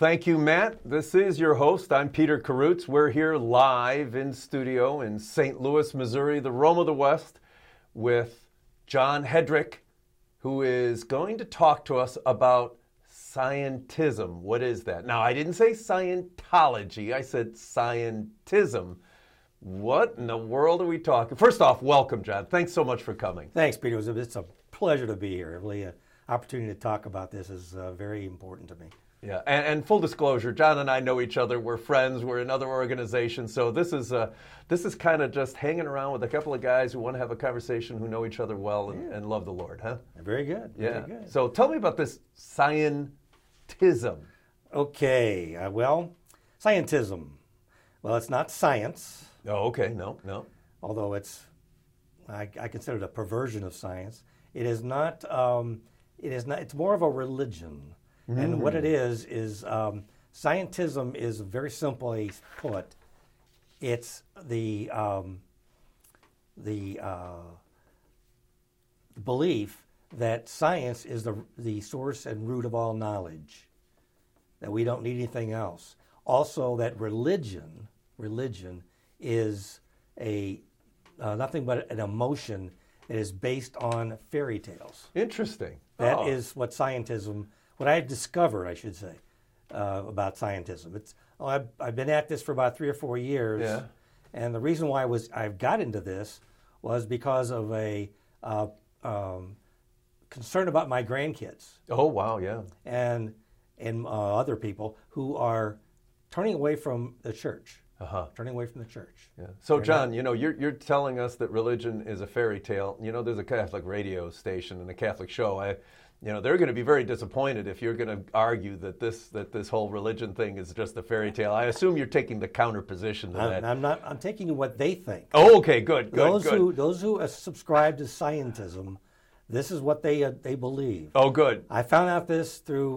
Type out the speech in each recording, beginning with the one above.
Thank you, Matt. This is your host. I'm Peter Karutz. We're here live in studio in St. Louis, Missouri, the Rome of the West, with John Hedrick, who is going to talk to us about Scientism. What is that? Now, I didn't say Scientology. I said Scientism. What in the world are we talking? First off, welcome, John. Thanks so much for coming. Thanks, Peter. It's a pleasure to be here. Really, an opportunity to talk about this is very important to me. Yeah, and full disclosure, John and I know each other. We're friends. We're in other organizations. So this is kind of just hanging around with a couple of guys who want to have a conversation, who know each other well and love the Lord, huh? Very good. Yeah. Very good. So tell me about this Scientism. Okay. Scientism. Well, it's not science. Oh, okay. No. Although I consider it a perversion of science. It is not. It's more of a religion. And what it is scientism is very simply put, it's the belief that science is the source and root of all knowledge, that we don't need anything else. Also, that religion is nothing but an emotion that is based on fairy tales. Interesting. That is what scientism. What I discovered, I should say, about scientism. I've been at this for about 3 or 4 years, and the reason why I got into this was because of a concern about my grandkids. Oh, wow, yeah. And other people who are turning away from the church. Uh-huh. Turning away from the church. Yeah. So, John, you're telling us that religion is a fairy tale. You know, there's a Catholic radio station and a Catholic show. They're going to be very disappointed if you're going to argue that this whole religion thing is just a fairy tale. I assume you're taking the counterposition to that. I'm not. I'm taking what they think. Oh, okay, good. Those who subscribe to scientism, this is what they believe. Oh, good. I found out this through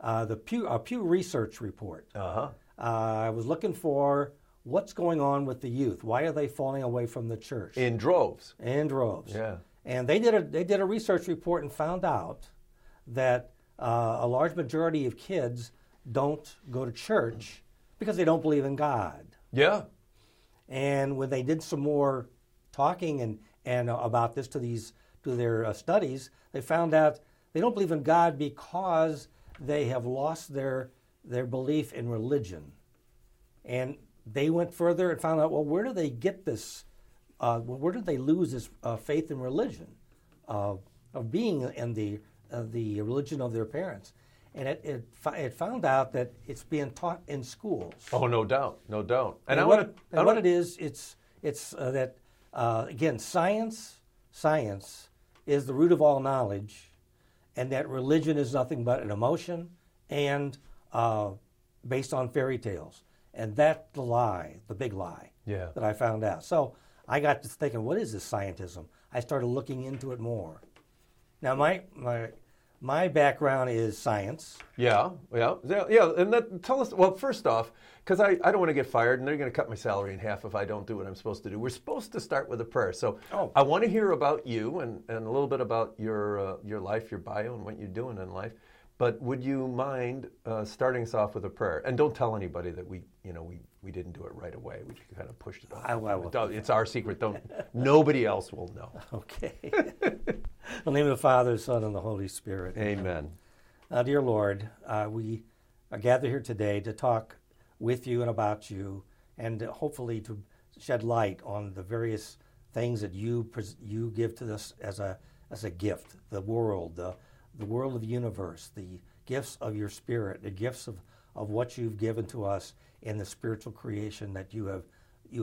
the Pew Research Report. Uh-huh. I was looking for what's going on with the youth. Why are they falling away from the church? In droves. Yeah. And they did a research report and found out that a large majority of kids don't go to church because they don't believe in God. Yeah. And when they did some more talking and about this to their studies, they found out they don't believe in God because they have lost their belief in religion. And they went further and found out, well, where do they get this? Where did they lose this faith in religion, of being in the religion of their parents? And it found out that it's being taught in schools. Oh, no doubt. Again, science is the root of all knowledge, and that religion is nothing but an emotion and based on fairy tales, and that's the lie, the big lie that I found out. So. I got to thinking, what is this scientism? I started looking into it more. Now, my background is science. Yeah. And tell us, well, first off, because I don't want to get fired, and they're going to cut my salary in half if I don't do what I'm supposed to do. We're supposed to start with a prayer. So I want to hear about you and a little bit about your life, your bio, and what you're doing in life. But would you mind starting us off with a prayer? And don't tell anybody that we didn't do it right away. We just kind of pushed it off. It's our secret. Nobody else will know. Okay. In the name of the Father, Son, and the Holy Spirit. Amen. Now, dear Lord, we are gathered here today to talk with you and about you, and hopefully to shed light on the various things that you give to us as a gift. The world, the world of the universe, the gifts of your spirit, the gifts of what you've given to us in the spiritual creation that you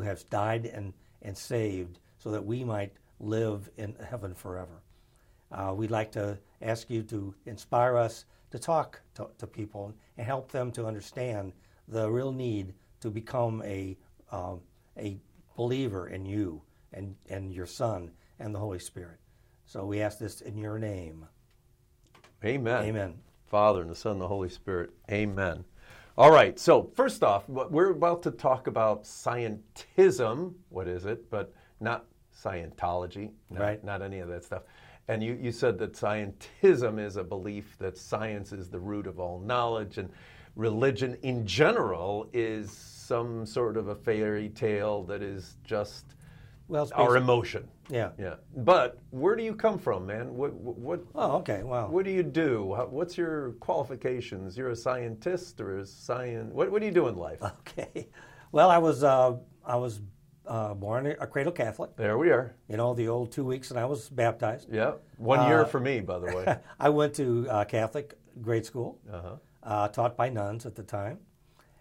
have died and saved so that we might live in heaven forever. We'd like to ask you to inspire us to talk to people and help them to understand the real need to become a believer in you and your Son and the Holy Spirit. So we ask this in your name. Amen. Amen. Father, and the Son, and the Holy Spirit. Amen. All right, so first off, we're about to talk about scientism. What is it? But not Scientology, not any of that stuff. And you said that scientism is a belief that science is the root of all knowledge. And religion in general is some sort of a fairy tale that is just our emotion. Yeah. Yeah. But where do you come from, man? What Oh, okay. Wow. What do you do? What's your qualifications? You're a scientist or a science? What do you do in life? Okay. Well, I was born a cradle Catholic. There we are. You know, the old 2 weeks and I was baptized. Yeah. 1 year for me, by the way. I went to Catholic grade school, taught by nuns at the time.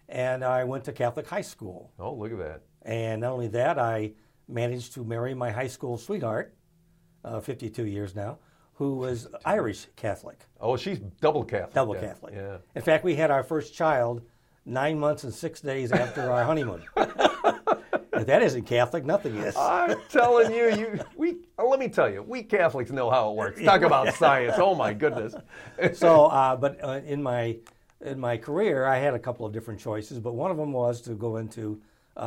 And I went to Catholic high school. Oh, look at that. And not only that, I managed to marry my high school sweetheart, 52 years now, who was Irish Catholic. Oh, she's double Catholic. Double Catholic. Yeah. In fact, we had our first child 9 months and 6 days after our honeymoon. If that isn't Catholic, nothing is. I'm telling you, let me tell you, we Catholics know how it works. Talk about science. Oh, my goodness. So, but in my career, I had a couple of different choices, but one of them was to go into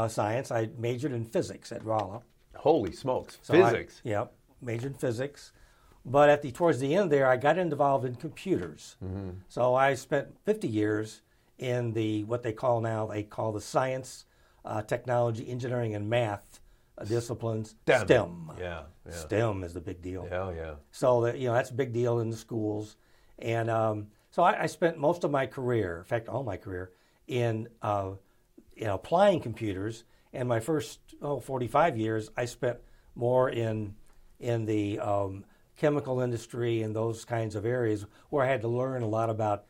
science. I majored in physics at Rolla. Holy smokes, so physics. Majored in physics. But towards the end there, I got involved in computers. Mm-hmm. So I spent 50 years in what they call the science, technology, engineering, and math disciplines. STEM. Yeah. STEM is the big deal. Yeah. So that's a big deal in the schools. And so I spent most of my career, in fact, all my career, in applying computers. And my first 45 years, I spent more in the chemical industry and those kinds of areas where I had to learn a lot about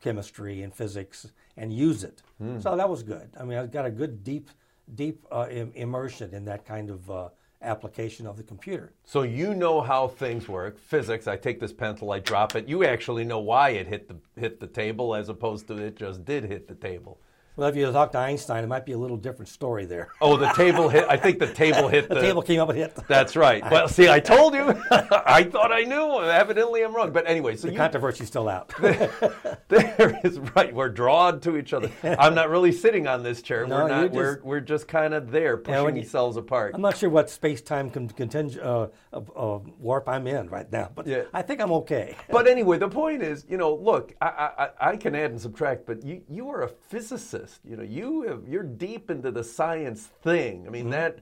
chemistry and physics and use it. So that was good. I mean, I got a good deep immersion in that kind of application of the computer. So you know how things work. Physics, I take this pencil, I drop it. You actually know why it hit the table as opposed to it just did hit the table. Well, if you talk to Einstein, it might be a little different story there. Oh, the table hit. I think the table hit the... The table came up and hit. That's right. Well, see, I told you. I thought I knew. Evidently, I'm wrong. But anyway, so the controversy's still out. There is, right. We're drawn to each other. I'm not really sitting on this chair. No, we're just kind of there, pushing ourselves apart. I'm not sure what space-time warp I'm in right now, but yeah. I think I'm okay. But anyway, the point is, look, I can add and subtract, but you are a physicist. You're deep into the science thing. I mean, that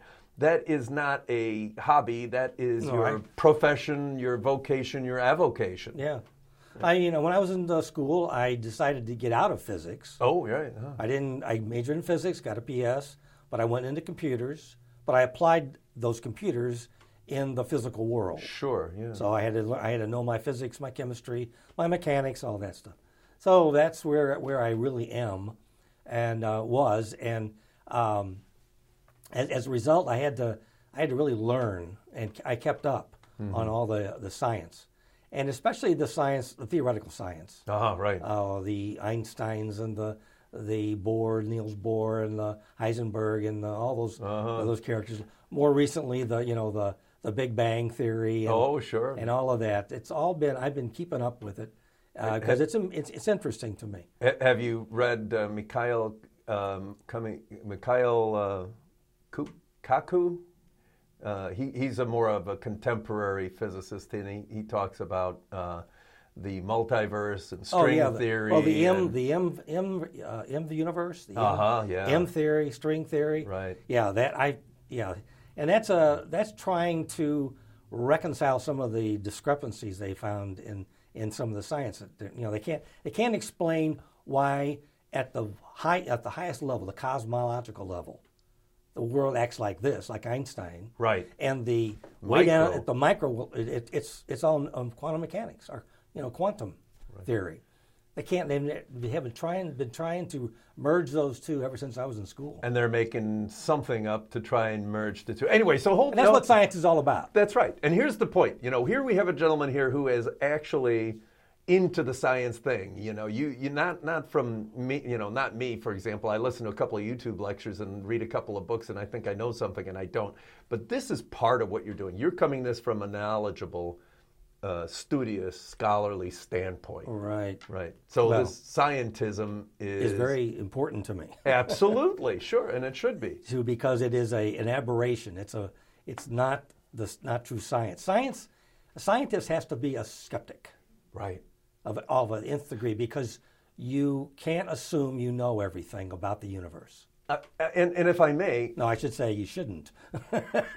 is not a hobby. That is profession, your vocation, your avocation. Yeah. When I was in school, I decided to get out of physics. Oh, right. Huh. I majored in physics, got a PS, but I went into computers. But I applied those computers in the physical world. Sure, yeah. So I had to know my physics, my chemistry, my mechanics, all that stuff. So that's where I really am. And as a result, I had to really learn, and I kept up on all the science, and especially the theoretical science. Ah, right. The Einsteins and the Bohr, Niels Bohr, and the Heisenberg, and all those those characters. More recently, the Big Bang Theory. And all of that. It's all been I've been keeping up with it. Because it's interesting to me. Have you read Mikhail Kaku? He's more of a contemporary physicist, and he talks about the multiverse and string theory. Well, the M the universe. M theory, string theory. Right. Yeah. And that's trying to reconcile some of the discrepancies they found in some of the science. They can't explain why at the highest level, the cosmological level, the world acts like this, like Einstein. Right. And the way down at the micro, it's all quantum mechanics or quantum theory. They haven't been trying to merge those two ever since I was in school. And they're making something up to try and merge the two. Anyway, that's what science is all about. That's right. And here's the point. Here we have a gentleman here who is actually into the science thing. You're not from me. Not me, for example. I listen to a couple of YouTube lectures and read a couple of books, and I think I know something, and I don't. But this is part of what you're doing. You're coming this from a knowledgeable, studious, scholarly standpoint. Right. So this scientism is very important to me. Absolutely, sure, and it should be. Too, because it is an aberration. It's not true science. A scientist has to be a skeptic. Right. Of an nth degree, because you can't assume you know everything about the universe. And if I may, no, I should say you shouldn't.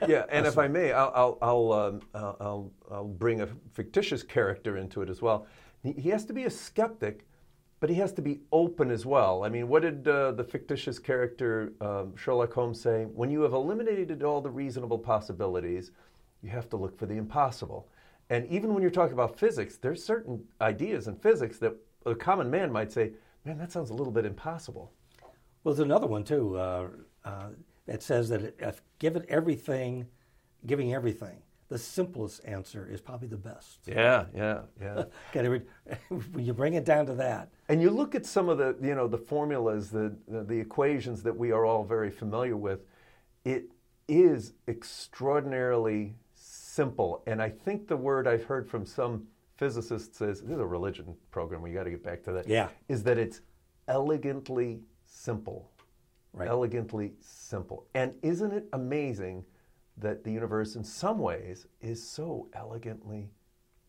Yeah, and if I may, I'll bring a fictitious character into it as well. He has to be a skeptic, but he has to be open as well. I mean, what did the fictitious character Sherlock Holmes say? When you have eliminated all the reasonable possibilities, you have to look for the impossible. And even when you're talking about physics, there's certain ideas in physics that a common man might say, "Man, that sounds a little bit impossible." Well, there's another one, too, that says that if giving everything, the simplest answer is probably the best. Yeah. When you bring it down to that. And you look at some of the, you know, the formulas, the equations that we are all very familiar with, it is extraordinarily simple. And I think the word I've heard from some physicists is, this is a religion program, we got to get back to that, yeah, is that it's elegantly simple, right? Elegantly simple. And isn't it amazing that the universe in some ways is so elegantly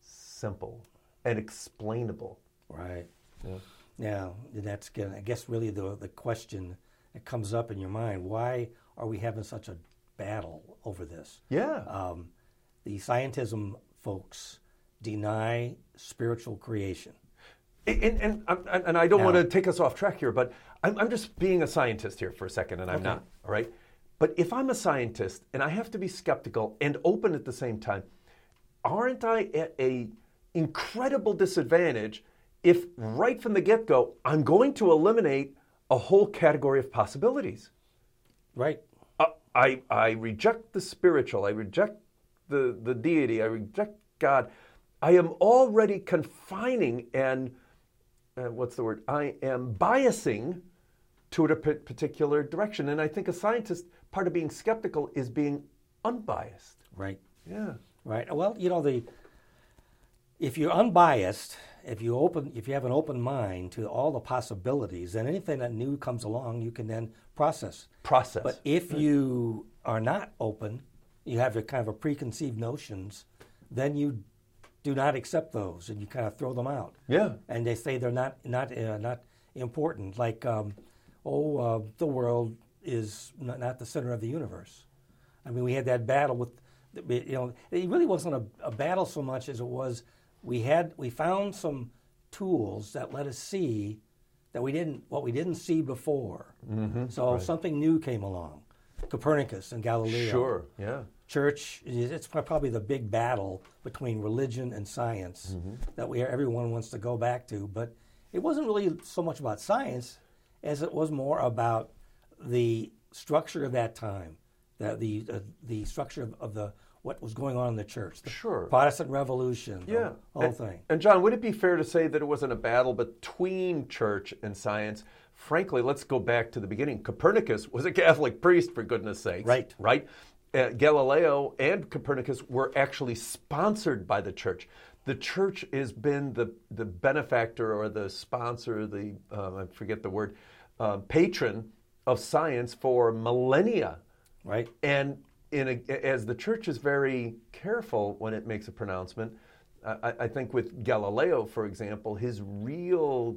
simple and explainable? Right. Yeah. Now, that's, I guess, really the question that comes up in your mind. Why are we having such a battle over this? Yeah. The Scientism folks deny spiritual creation. And I don't want to take us off track here, but I'm just being a scientist here for a second, and I'm not, all right? But if I'm a scientist, and I have to be skeptical and open at the same time, aren't I at an incredible disadvantage if right from the get-go, I'm going to eliminate a whole category of possibilities? Right. I reject the spiritual. I reject the deity. I reject God. I am already confining and... I am biasing to a particular direction. And I think a scientist, part of being skeptical is being unbiased. Right. Yeah. Right. Well, you know, if you're unbiased, if you have an open mind to all the possibilities, then anything that new comes along, you can then process. But if you are not open, you have your kind of a preconceived notions, then you do not accept those, and you kind of throw them out. Yeah. And they say they're not important. Like, the world is not the center of the universe. I mean, we had that battle with, you know, it really wasn't a battle so much as it was we found some tools that let us see that we didn't see before. Mm-hmm. So something new came along, Copernicus and Galileo. Sure. Yeah. Church, it's probably the big battle between religion and science that everyone wants to go back to. But it wasn't really so much about science as it was more about the structure of that time, the structure of what was going on in the church. The Protestant Revolution, the whole thing. And John, would it be fair to say that it wasn't a battle between church and science? Frankly, let's go back to the beginning. Copernicus was a Catholic priest, for goodness sakes. Right? Galileo and Copernicus were actually sponsored by the church. The church has been the benefactor or the sponsor, patron of science for millennia. Right. And as the church is very careful when it makes a pronouncement, I think with Galileo, for example, his real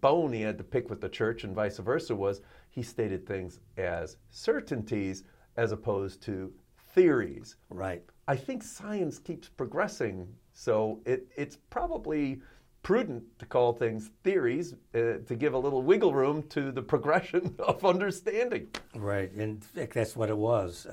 bone he had to pick with the church and vice versa was he stated things as certainties as opposed to theories. Right. I think science keeps progressing, so it's probably prudent to call things theories to give a little wiggle room to the progression of understanding. Right, and that's what it was.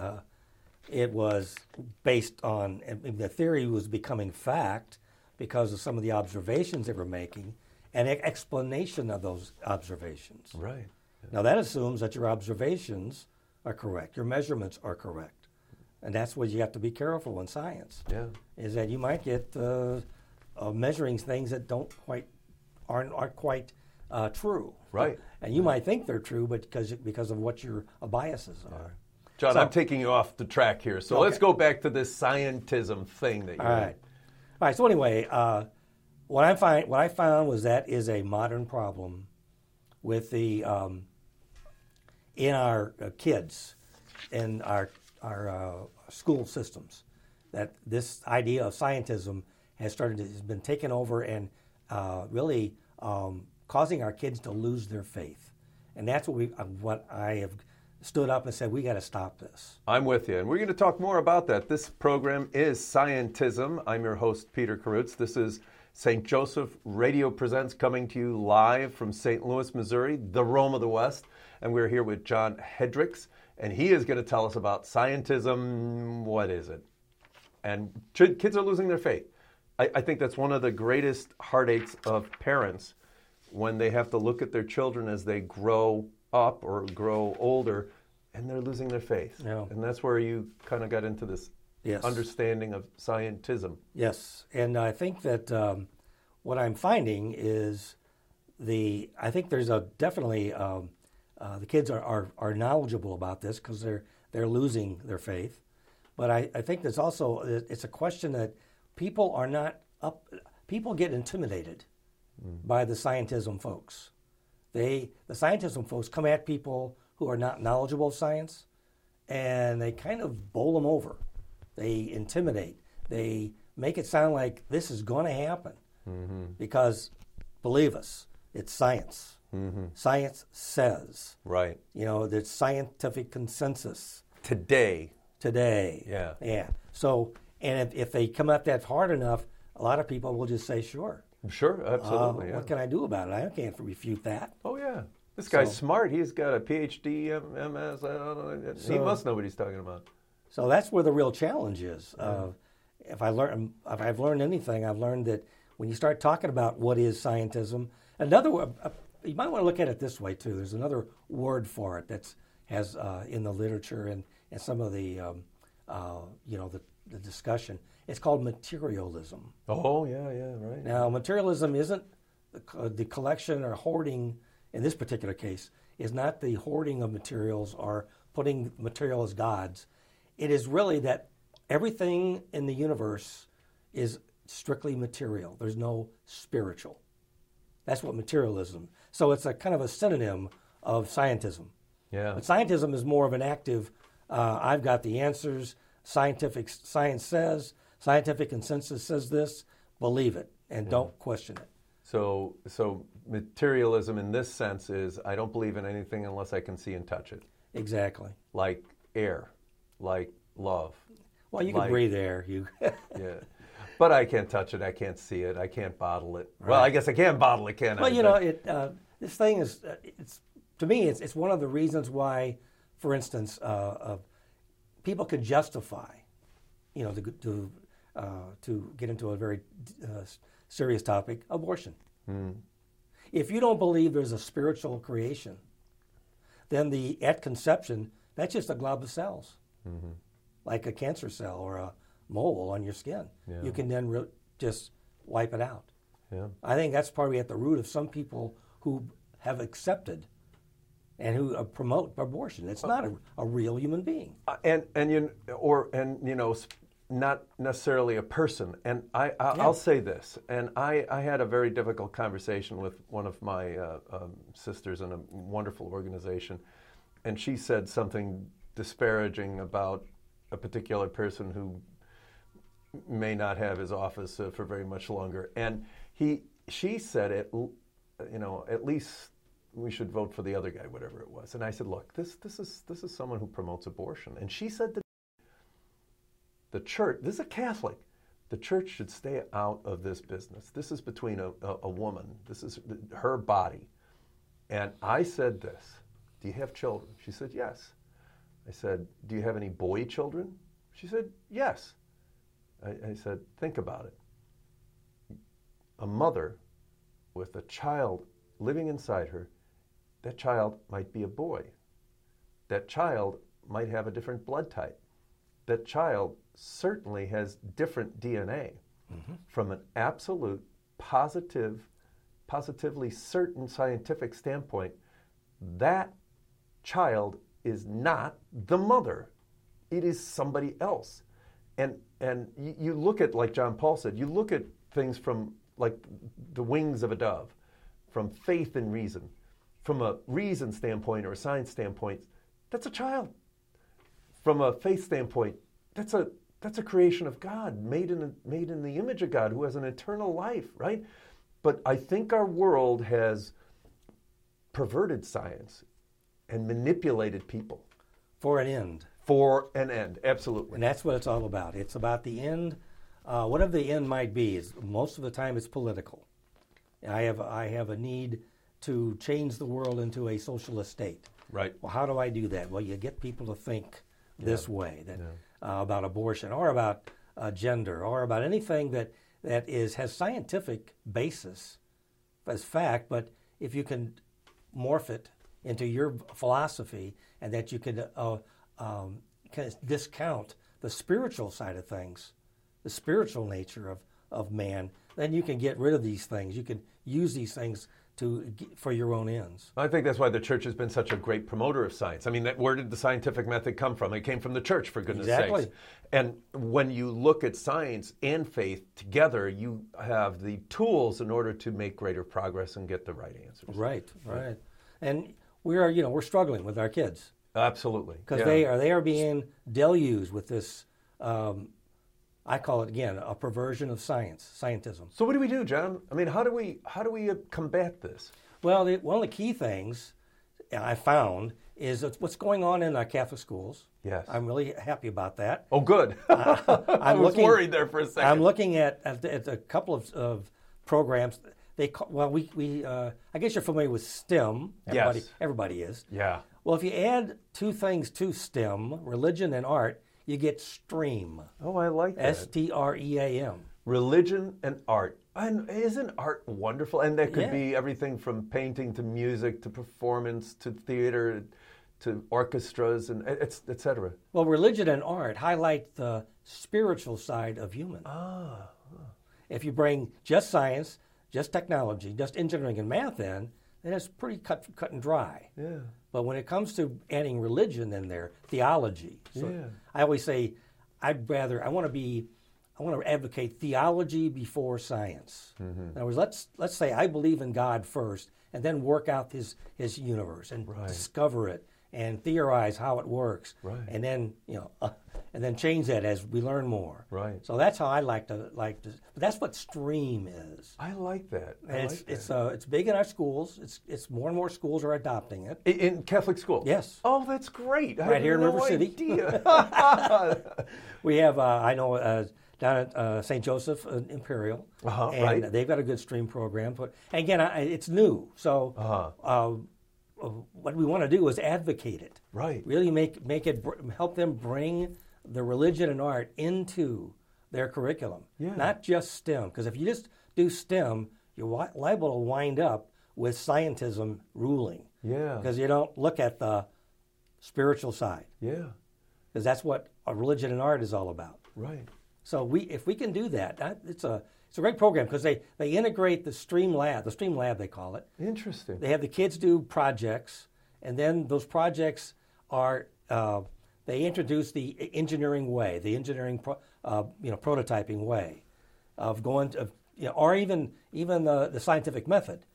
It was based on, the theory was becoming fact because of some of the observations they were making and an explanation of those observations. Right. Yeah. Now that assumes that your observations are correct, your measurements are correct, and that's what you have to be careful in science. Yeah, is that you might get measuring things that aren't quite true. Right, and you might think they're true, but because of what your biases are. John, I'm taking you off the track here, so let's go back to this scientism thing that you. All right. So anyway, what I found was that is a modern problem with the. In our kids, in our school systems, that this idea of scientism has been taken over and really causing our kids to lose their faith. And that's what I have stood up and said, we got to stop this. I'm with you, and we're going to talk more about that. This program is Scientism. I'm your host, Peter Karutz. This is St. Joseph Radio Presents, coming to you live from St. Louis, Missouri, the Rome of the West. And we're here with John Hedrick, and he is going to tell us about Scientism. What is it? And kids are losing their faith. I think that's one of the greatest heartaches of parents, when they have to look at their children as they grow up or grow older, and they're losing their faith. Yeah. And that's where you kind of got into this understanding of scientism. Yes, and I think that what I'm finding is I think there's a definitely, the kids are knowledgeable about this because they're losing their faith. But I think there's also, it's a question that people are not up, people get intimidated by the scientism folks. The scientism folks come at people who are not knowledgeable of science, and they kind of bowl them over. They intimidate. They make it sound like this is going to happen because, believe us, it's science. Mm-hmm. Science says. Right. You know, there's scientific consensus. Today. Yeah. So, and if they come at that hard enough, a lot of people will just say, sure, absolutely. What can I do about it? I can't refute that. Oh, yeah. This guy's smart. He's got a PhD, MS. I don't know. He must know what he's talking about. So that's where the real challenge is. Yeah. If I've learned anything, I've learned that when you start talking about what is scientism, another you might want to look at it this way, too. There's another word for it that's in the literature and some of the, the discussion. It's called materialism. Oh, yeah, right. Now, materialism isn't the collection or hoarding, in this particular case, is not the hoarding of materials or putting material as gods. It is really that everything in the universe is strictly material. There's no spiritual. That's what materialism. So it's a kind of a synonym of scientism. Yeah. But scientism is more of an active, I've got the answers, science says, scientific consensus says this, believe it, and don't question it. So materialism in this sense is, I don't believe in anything unless I can see and touch it. Exactly. Like air, like love. Well, you can breathe air. Yeah. But I can't touch it, I can't see it, I can't bottle it. Right. Well, I guess I can bottle it, can't I? Well, you know, this thing is, to me, it's one of the reasons why, for instance, people could justify, to get into a very serious topic, abortion. Mm. If you don't believe there's a spiritual creation, then at conception, that's just a glob of cells, like a cancer cell or a mole on your skin. Yeah. You can then just wipe it out. Yeah. I think that's probably at the root of some people who have accepted and who promote abortion. It's not a real human being, and not necessarily a person. And I'll say this. And I had a very difficult conversation with one of my sisters in a wonderful organization, and she said something disparaging about a particular person who may not have his office for very much longer. And she said it. At least we should vote for the other guy, whatever it was. And I said, look, this is someone who promotes abortion. And she said that the church, this is a Catholic, the church should stay out of this business. This is between a woman. This is her body. And I said this, do you have children? She said, yes. I said, do you have any boy children? She said, yes. I said, think about it. A mother with a child living inside her, that child might be a boy. That child might have a different blood type. That child certainly has different DNA from an absolute, positively certain scientific standpoint. That child is not the mother. It is somebody else. And you look at, like John Paul said, you look at things from like the wings of a dove, from faith and reason. From a reason standpoint or a science standpoint, that's a child. From a faith standpoint, that's a creation of God, made in the image of God, who has an eternal life, right? But I think our world has perverted science and manipulated people. For an end. For an end, absolutely. And that's what it's all about. It's about the end. Whatever the end might be, is most of the time it's political. I have a need to change the world into a socialist state. Right. Well, how do I do that? Well, you get people to think this way about abortion or about gender or about anything that has scientific basis as fact, but if you can morph it into your philosophy and that you can discount the spiritual side of things, the spiritual nature of man, then you can get rid of these things. You can use these things for your own ends. I think that's why the church has been such a great promoter of science. I mean, where did the scientific method come from? It came from the church, for goodness Exactly. sakes. And when you look at science and faith together, you have the tools in order to make greater progress and get the right answers. Right. And we're struggling with our kids. Absolutely. Because they are being deluged with this, I call it, again, a perversion of science, scientism. So what do we do, John? I mean, how do we combat this? Well, one of the key things I found is what's going on in our Catholic schools. Yes. I'm really happy about that. Oh, good. I was worried there for a second. I'm looking at a couple of programs. I guess you're familiar with STEM. Everybody is. Yeah. Well, if you add two things to STEM, religion and art, you get STREAM. Oh, I like that. STREAM. Religion and art. And isn't art wonderful? And that could be everything from painting to music to performance to theater to orchestras and et cetera. Well, religion and art highlight the spiritual side of human. Ah. If you bring just science, just technology, just engineering and math in, then it's pretty cut and dry. Yeah. But when it comes to adding religion in there, theology. So I always say, I want to advocate theology before science. Mm-hmm. In other words, let's say I believe in God first, and then work out His universe and discover it and theorize how it works, and then and then change that as we learn more. Right. So that's how I like to. But that's what STREAM is. I like that. It's big in our schools. It's more and more schools are adopting it. In Catholic schools? Yes. Oh, that's great. Right here in River City. We have down at St. Joseph Imperial, and they've got a good STREAM program. But again, it's new, so. What we want to do is advocate it. Right. Really make it help them bring the religion and art into their curriculum. Yeah. Not just STEM, because if you just do STEM, you're liable to wind up with scientism ruling. Yeah. Because you don't look at the spiritual side. Yeah. Because that's what religion and art is all about. Right. So if we can do that, it's a great program because they integrate the STREAM Lab they call it. Interesting. They have the kids do projects, and then those projects are they introduce the engineering way, the engineering prototyping way of going to, or even the scientific method,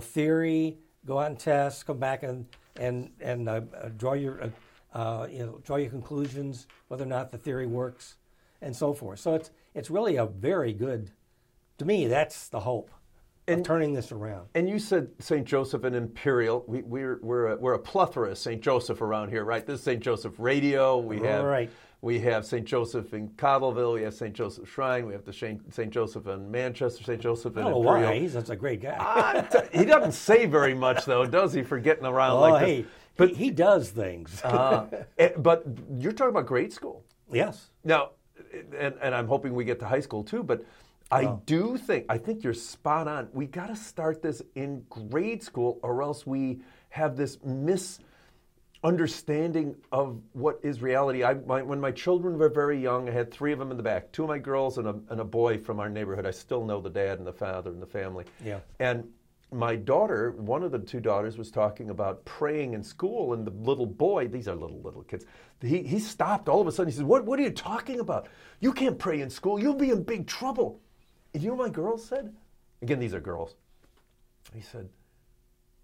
theory, go out and test, come back and draw your conclusions whether or not the theory works, and so forth. So it's really a very good. To me, that's the hope of turning this around. And you said St. Joseph and Imperial. We're a plethora of St. Joseph around here, right? This is St. Joseph Radio. We have St. Joseph in Cottleville. We have St. Joseph Shrine. We have the St. Joseph in Manchester. St. Joseph in Imperial. Oh, why? He's such a great guy. He doesn't say very much, though, does he? For getting around like this. But he does things. But you're talking about grade school. Yes. Now, and I'm hoping we get to high school too, but. I think you're spot on. We got to start this in grade school or else we have this misunderstanding of what is reality. When my children were very young, I had three of them in the back, two of my girls and a boy from our neighborhood. I still know the dad and the father and the family. Yeah. And my daughter, one of the two daughters, was talking about praying in school, and the little boy, these are little kids, he stopped all of a sudden. He said, what are you talking about? You can't pray in school. You'll be in big trouble. And you know what my girl said? Again, these are girls. He said,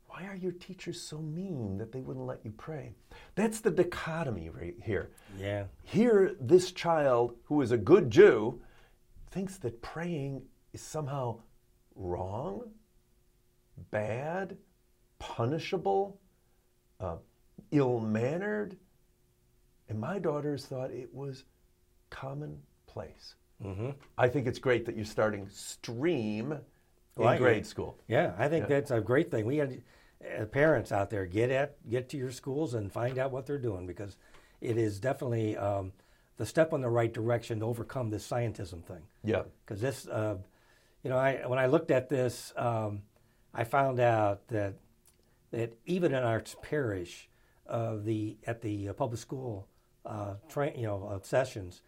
why are your teachers so mean that they wouldn't let you pray? That's the dichotomy right here. Yeah. Here, this child, who is a good Jew, thinks that praying is somehow wrong, bad, punishable, ill-mannered. And my daughters thought it was commonplace. Mm-hmm. I think it's great that you're starting STREAM in grade school. Yeah, I think that's a great thing. We had parents out there, get to your schools and find out what they're doing, because it is definitely the step in the right direction to overcome this scientism thing. Yeah. Because this, when I looked at this, I found out that even in our parish, at the public school sessions,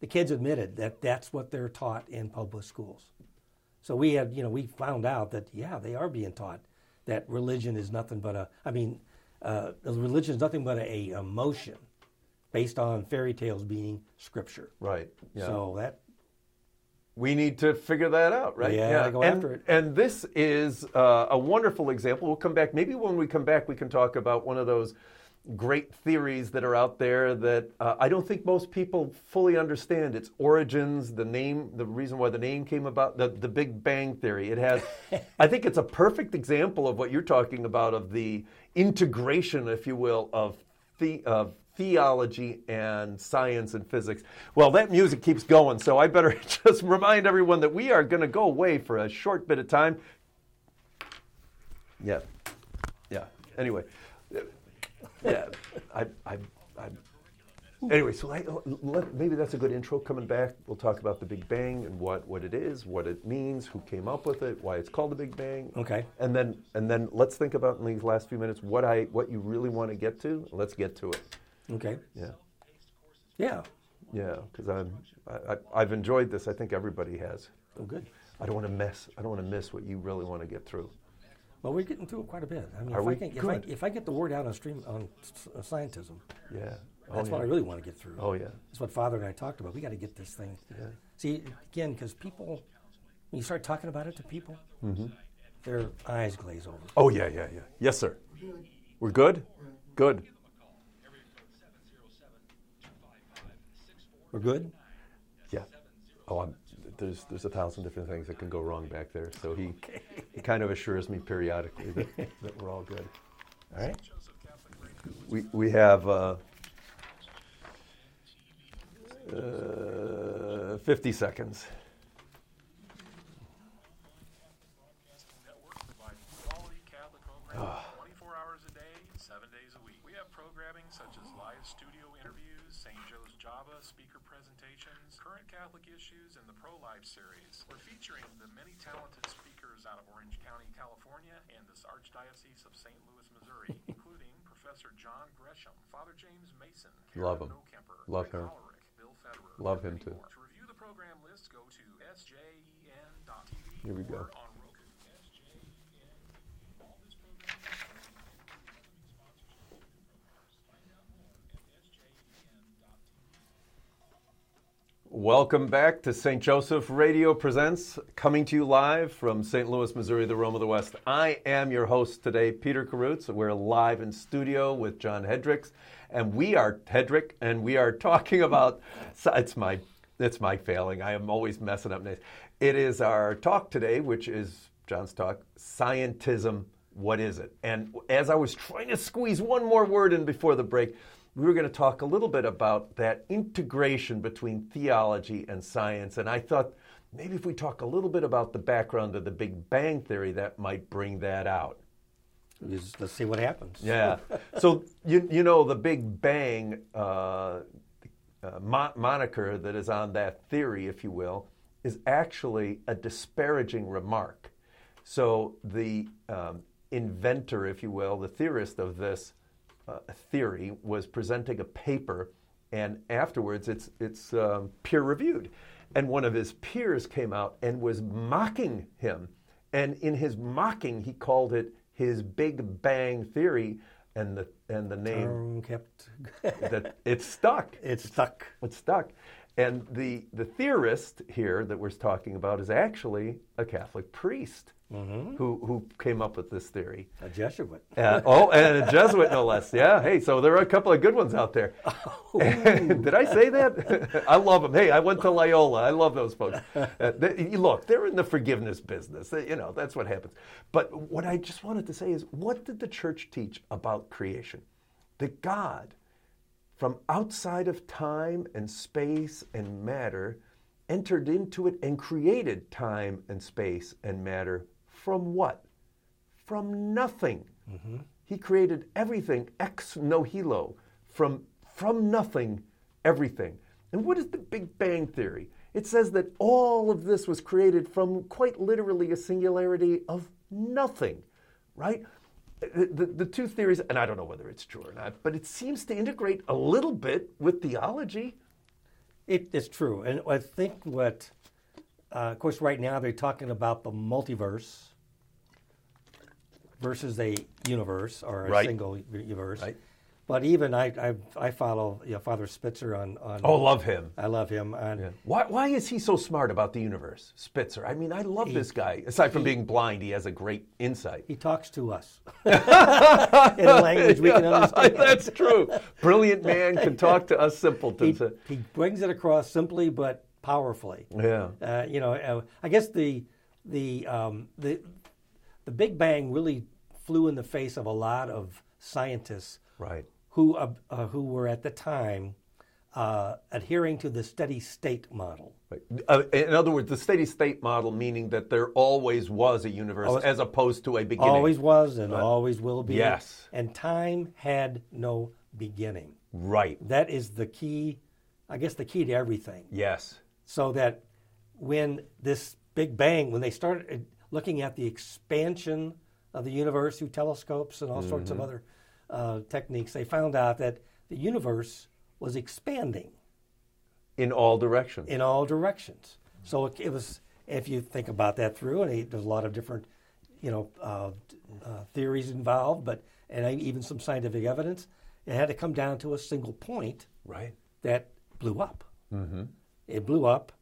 the kids admitted that that's what they're taught in public schools. So we found out that they are being taught that religion is nothing but a emotion based on fairy tales being scripture. Right. Yeah. So that we need to figure that out, right? Yeah. Go after it. And this is a wonderful example. We'll come back. Maybe when we come back, we can talk about one of those great theories that are out there that I don't think most people fully understand. Its origins, the name, the reason why the name came about, the Big Bang Theory. It has, I think it's a perfect example of what you're talking about, of the integration, if you will, of theology and science and physics. Well, that music keeps going, so I better just remind everyone that we are going to go away for a short bit of time. Yeah. Anyway. Anyway, so maybe that's a good intro. Coming back, we'll talk about the Big Bang and what it is, what it means, who came up with it, why it's called the Big Bang. Okay. And then let's think about in these last few minutes what you really want to get to. Let's get to it. Okay. Yeah. Yeah. Yeah, because I've enjoyed this. I think everybody has. Oh, good. I don't want to miss what you really want to get through. Well, we're getting through it quite a bit. I mean, if I get the word out on STREAM on scientism, that's what I really want to get through. Oh, yeah. That's what Father and I talked about. We got to get this thing. Yeah. See, again, because people, when you start talking about it to people, mm-hmm. their eyes glaze over. Oh, yeah. Yes, sir. We're good? Good. We're good? Yeah. Oh, there's 1,000 different things that can go wrong back there. So he kind of assures me periodically that we're all good. All right. We have 50 seconds. Oh. Issues in the pro-life series. We're featuring the many talented speakers out of Orange County, California, and this Archdiocese of St. Louis, Missouri, including Professor John Gresham, Father James Mason, Love him. Kemper, Love her. Ulrich, Bill Federer, Love him too. To review the program list, go to sjen.tv. Here we go. On Roku. All this program is find out more at Welcome back to St. Joseph Radio Presents, coming to you live from St. Louis, Missouri, the Rome of the West. I am your host today, Peter Karutz. We're live in studio with John Hedrick, and we are talking about, it's my failing. I am always messing up names. It is our talk today, which is John's talk, Scientism, what is it? And as I was trying to squeeze one more word in before the break, we were going to talk a little bit about that integration between theology and science, and I thought maybe if we talk a little bit about the background of the Big Bang Theory, that might bring that out. Let's see what happens. Yeah. So, you know, the Big Bang moniker that is on that theory, if you will, is actually a disparaging remark. So the inventor, if you will, the theorist of this theory was presenting a paper, and afterwards it's peer reviewed, and one of his peers came out and was mocking him, and in his mocking he called it his Big Bang Theory, and the name kept that it stuck, and the theorist here that we're talking about is actually a Catholic priest mm-hmm. who came up with this theory. A Jesuit. And a Jesuit, no less. Yeah. Hey, so there are a couple of good ones out there. Oh. Did I say that? I love them. Hey, I went to Loyola. I love those folks. Look, they're in the forgiveness business. That's what happens. But what I just wanted to say is, what did the church teach about creation? That God, from outside of time and space and matter, entered into it and created time and space and matter from what? From nothing. Mm-hmm. He created everything, ex nihilo, from nothing, everything. And what is the Big Bang Theory? It says that all of this was created from quite literally a singularity of nothing, right? The two theories, and I don't know whether it's true or not, but it seems to integrate a little bit with theology. It is true. And I think what, of course, right now they're talking about the multiverse versus a universe or a single universe. Right. But even I follow Father Spitzer on. Oh, love him! I love him. Yeah. Why is he so smart about the universe, Spitzer? I mean, I love this guy. Aside from being blind, he has a great insight. He talks to us in a language we can understand. That's true. Brilliant man can talk to us simpletons. He brings it across simply but powerfully. Yeah. I guess the Big Bang really flew in the face of a lot of scientists. Right. Who were at the time adhering to the steady state model. Right. In other words, the steady state model meaning that there always was a universe as opposed to a beginning. Always was and always will be. Yes. And time had no beginning. Right. That is the key, I guess the key to everything. Yes. So that when this Big Bang, when they started looking at the expansion of the universe through telescopes and all mm-hmm. sorts of other techniques, they found out that the universe was expanding in all directions. Mm-hmm. So it was, if you think about that through, and there's a lot of different, theories involved, and even some scientific evidence, it had to come down to a single point, right? That blew up. Mm-hmm. It blew up,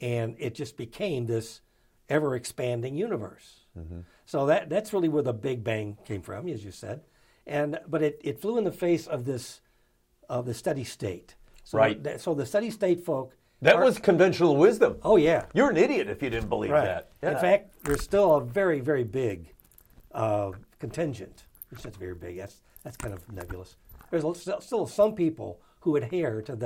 and it just became this ever-expanding universe. Mm-hmm. So that's really where the Big Bang came from, as you said. But it flew in the face of the steady state. So right. So the steady state folk. That was conventional wisdom. Oh yeah. You're an idiot if you didn't believe that. Yeah. In fact, there's still a very very big contingent. It's not very big. That's kind of nebulous. There's still some people who adhere to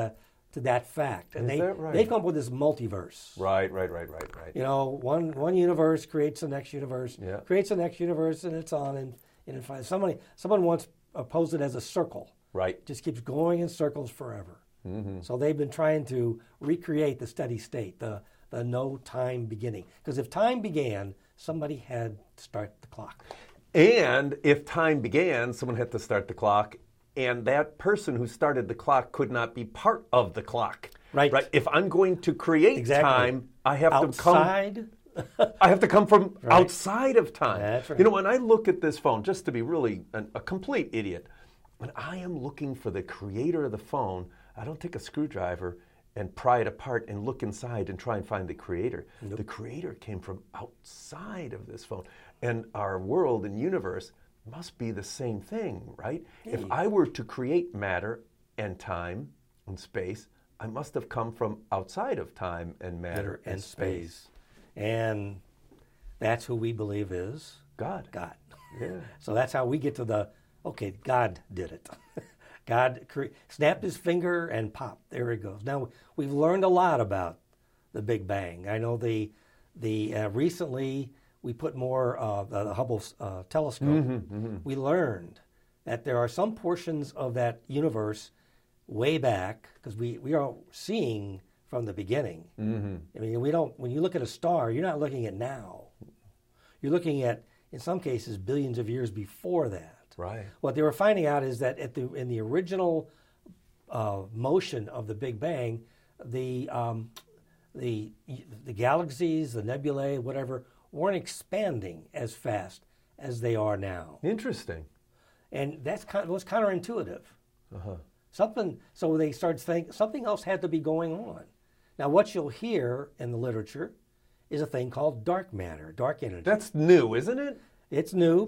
that fact, and they come up with this multiverse. Right. One universe creates the next universe. Yeah. Creates the next universe, and it's on and. And if someone once posed it as a circle, right? Just keeps going in circles forever. Mm-hmm. So they've been trying to recreate the steady state, the no time beginning. Because if time began, somebody had to start the clock. And if time began, someone had to start the clock. And that person who started the clock could not be part of the clock. Right. If I'm going to create time, I have to come. I have to come from outside of time. That's right. When I look at this phone, just to be really a complete idiot, when I am looking for the creator of the phone, I don't take a screwdriver and pry it apart and look inside and try and find the creator. Nope. The creator came from outside of this phone. And our world and universe must be the same thing, right? Hey. If I were to create matter and time and space, I must have come from outside of time and matter and space. And that's who we believe is God. Yeah. So that's how we get to God did it. God snapped his finger and pop. There it goes. Now we've learned a lot about the Big Bang. I know the recently we put more the Hubble telescope. Mm-hmm, mm-hmm. We learned that there are some portions of that universe way back because we are seeing. From the beginning. Mm-hmm. I mean, when you look at a star, you're not looking at now. You're looking at, in some cases, billions of years before that. Right. What they were finding out is that in the original motion of the Big Bang, the galaxies, the nebulae, whatever, weren't expanding as fast as they are now. Interesting. And that's counterintuitive. Uh-huh. So they started thinking something else had to be going on. Now, what you'll hear in the literature is a thing called dark matter, dark energy. That's new, isn't it? It's new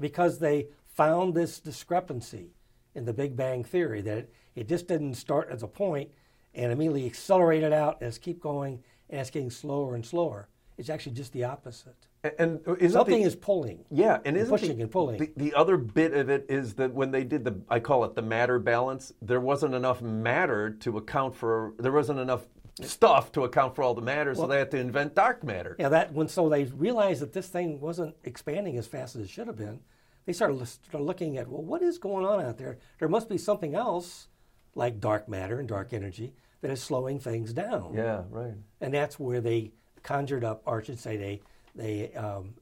because they found this discrepancy in the Big Bang Theory, that it just didn't start as a point and immediately accelerated out as keep going and it's getting slower and slower. It's actually just the opposite. And something is pulling. Yeah, and isn't pushing and pulling. The other bit of it is that when they did I call it the matter balance, there wasn't enough matter to account for. There wasn't enough stuff to account for all the matter, so they had to invent dark matter. Yeah, so they realized that this thing wasn't expanding as fast as it should have been. They started looking at what is going on out there? There must be something else, like dark matter and dark energy, that is slowing things down. Yeah, right. And that's where they conjured up, or I should say they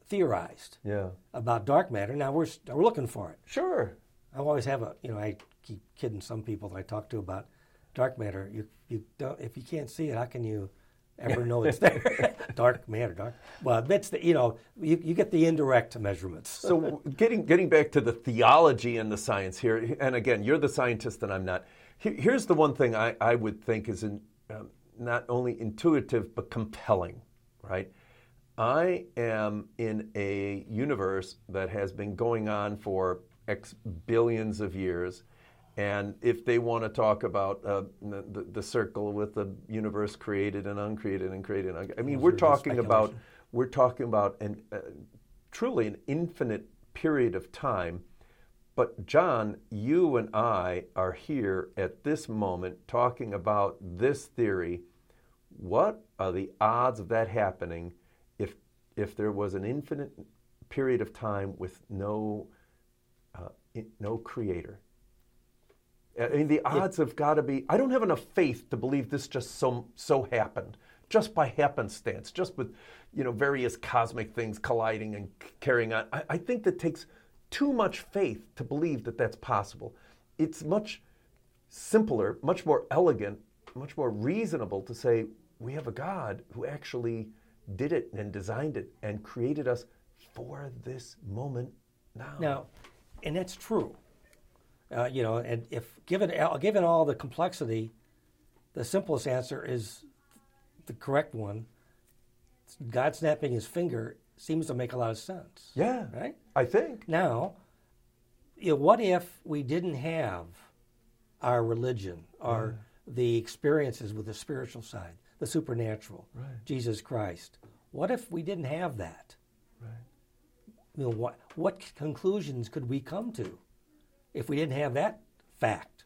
theorized about dark matter. Now we're looking for it. Sure. I always have I keep kidding some people that I talk to about dark matter. You don't, if you can't see it, how can you ever know it's there? Well, that's you get the indirect measurements. So getting back to the theology and the science here, and again, you're the scientist and I'm not. Here's the one thing I would think is not only intuitive but compelling, right? I am in a universe that has been going on for X billions of years, and if they want to talk about the circle with the universe created and uncreated and created, we're talking about truly an infinite period of time. But John, you and I are here at this moment talking about this theory. What are the odds of that happening? If there was an infinite period of time with no creator? I mean, the odds have got to be, I don't have enough faith to believe this just so happened, just by happenstance, just with various cosmic things colliding and carrying on. I think that takes too much faith to believe that that's possible. It's much simpler, much more elegant, much more reasonable to say we have a God who actually did it and designed it and created us for this moment now. Now, and that's true. And if given all the complexity, the simplest answer is the correct one. God snapping his finger seems to make a lot of sense. Yeah, right? I think. Now, what if we didn't have our religion or the experiences with the spiritual side, the supernatural, right, Jesus Christ? What if we didn't have that? Right. What conclusions could we come to if we didn't have that fact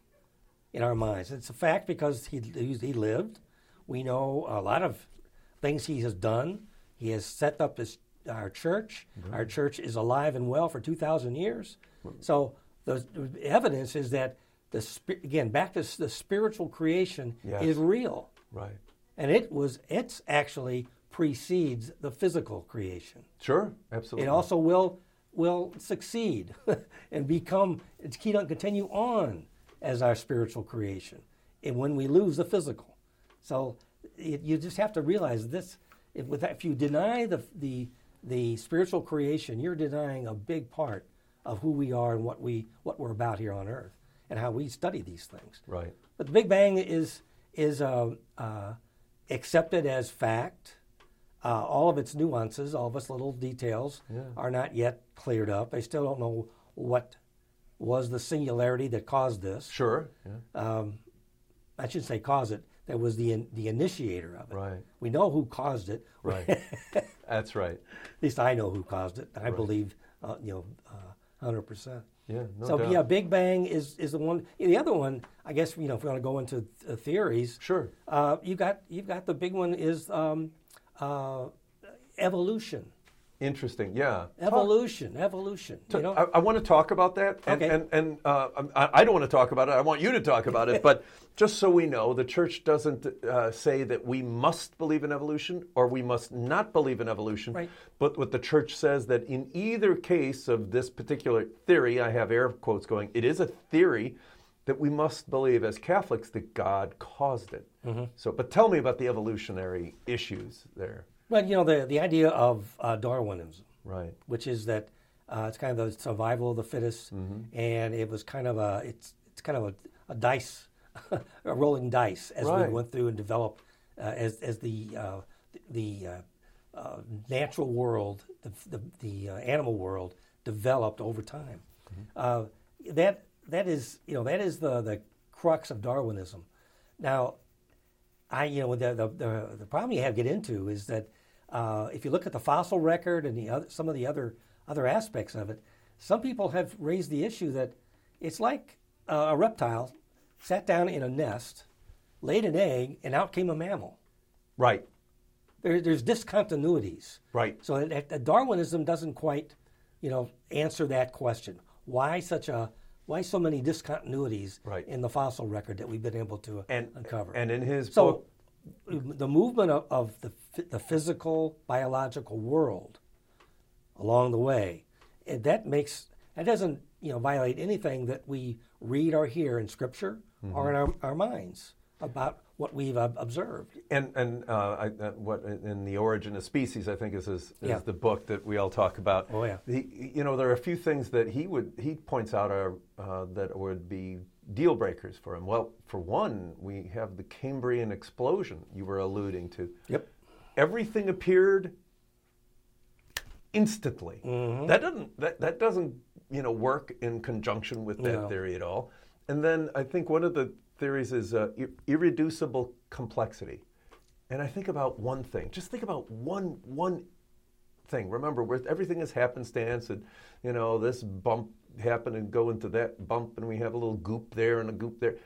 in our minds? It's a fact because he lived. We know a lot of things he has done. He has set up our church. Right. Our church is alive and well for 2,000 years. Right. So the evidence is that, back to the spiritual creation is real. Right. And it's actually precedes the physical creation. Sure, absolutely. It also will succeed and become, it's key to continue on as our spiritual creation, and when we lose the physical. So you just have to realize this. If you deny the spiritual creation, you're denying a big part of who we are and what we're about here on Earth and how we study these things. Right. But the Big Bang is accepted as fact. All of its nuances, all of its little details are not yet cleared up. I still don't know what was the singularity that caused this. Sure. Yeah. I shouldn't say cause it. That was the initiator of it. Right. We know who caused it. Right. That's right. At least I know who caused it. I believe 100%. Yeah. No doubt. Big Bang is the one. The other one, I guess, if we want to go into theories, sure. You've got the big one is evolution. Interesting. Yeah. Evolution. I want to talk about that, and I don't want to talk about it. I want you to talk about it. But just so we know, the Church doesn't say that we must believe in evolution or we must not believe in evolution. Right. But what the Church says that in either case of this particular theory, I have air quotes going, it is a theory that we must believe as Catholics that God caused it. Mm-hmm. So, but tell me about the evolutionary issues there. Well, the idea of Darwinism, right, which is that it's kind of the survival of the fittest, mm-hmm, and it was kind of a dice, a rolling dice as we went through and developed as the natural world, the animal world, developed over time. Mm-hmm. That is the crux of Darwinism. Now, the problem you have to get into is that if you look at the fossil record and some of the other aspects of it, some people have raised the issue that it's like a reptile sat down in a nest, laid an egg, and out came a mammal. Right. There's discontinuities. Right. So Darwinism doesn't quite, answer that question. Why so many discontinuities in the fossil record that we've been able to uncover? And in his book, the movement of the physical, biological world along the way, that doesn't violate anything that we read or hear in Scripture mm-hmm. or in our minds about what we've observed. And in The Origin of Species, I think is the book that we all talk about. Oh yeah. There are a few things that he points out are that would be deal breakers for him. Well, for one, we have the Cambrian explosion you were alluding to. Yep. Everything appeared instantly. Mm-hmm. That doesn't work in conjunction with that theory at all. And then I think one of the theories is irreducible complexity. And I think about one thing. Just think about one thing. Remember, everything is happenstance, and this bump happened and go into that bump, and we have a little goop there and a goop there.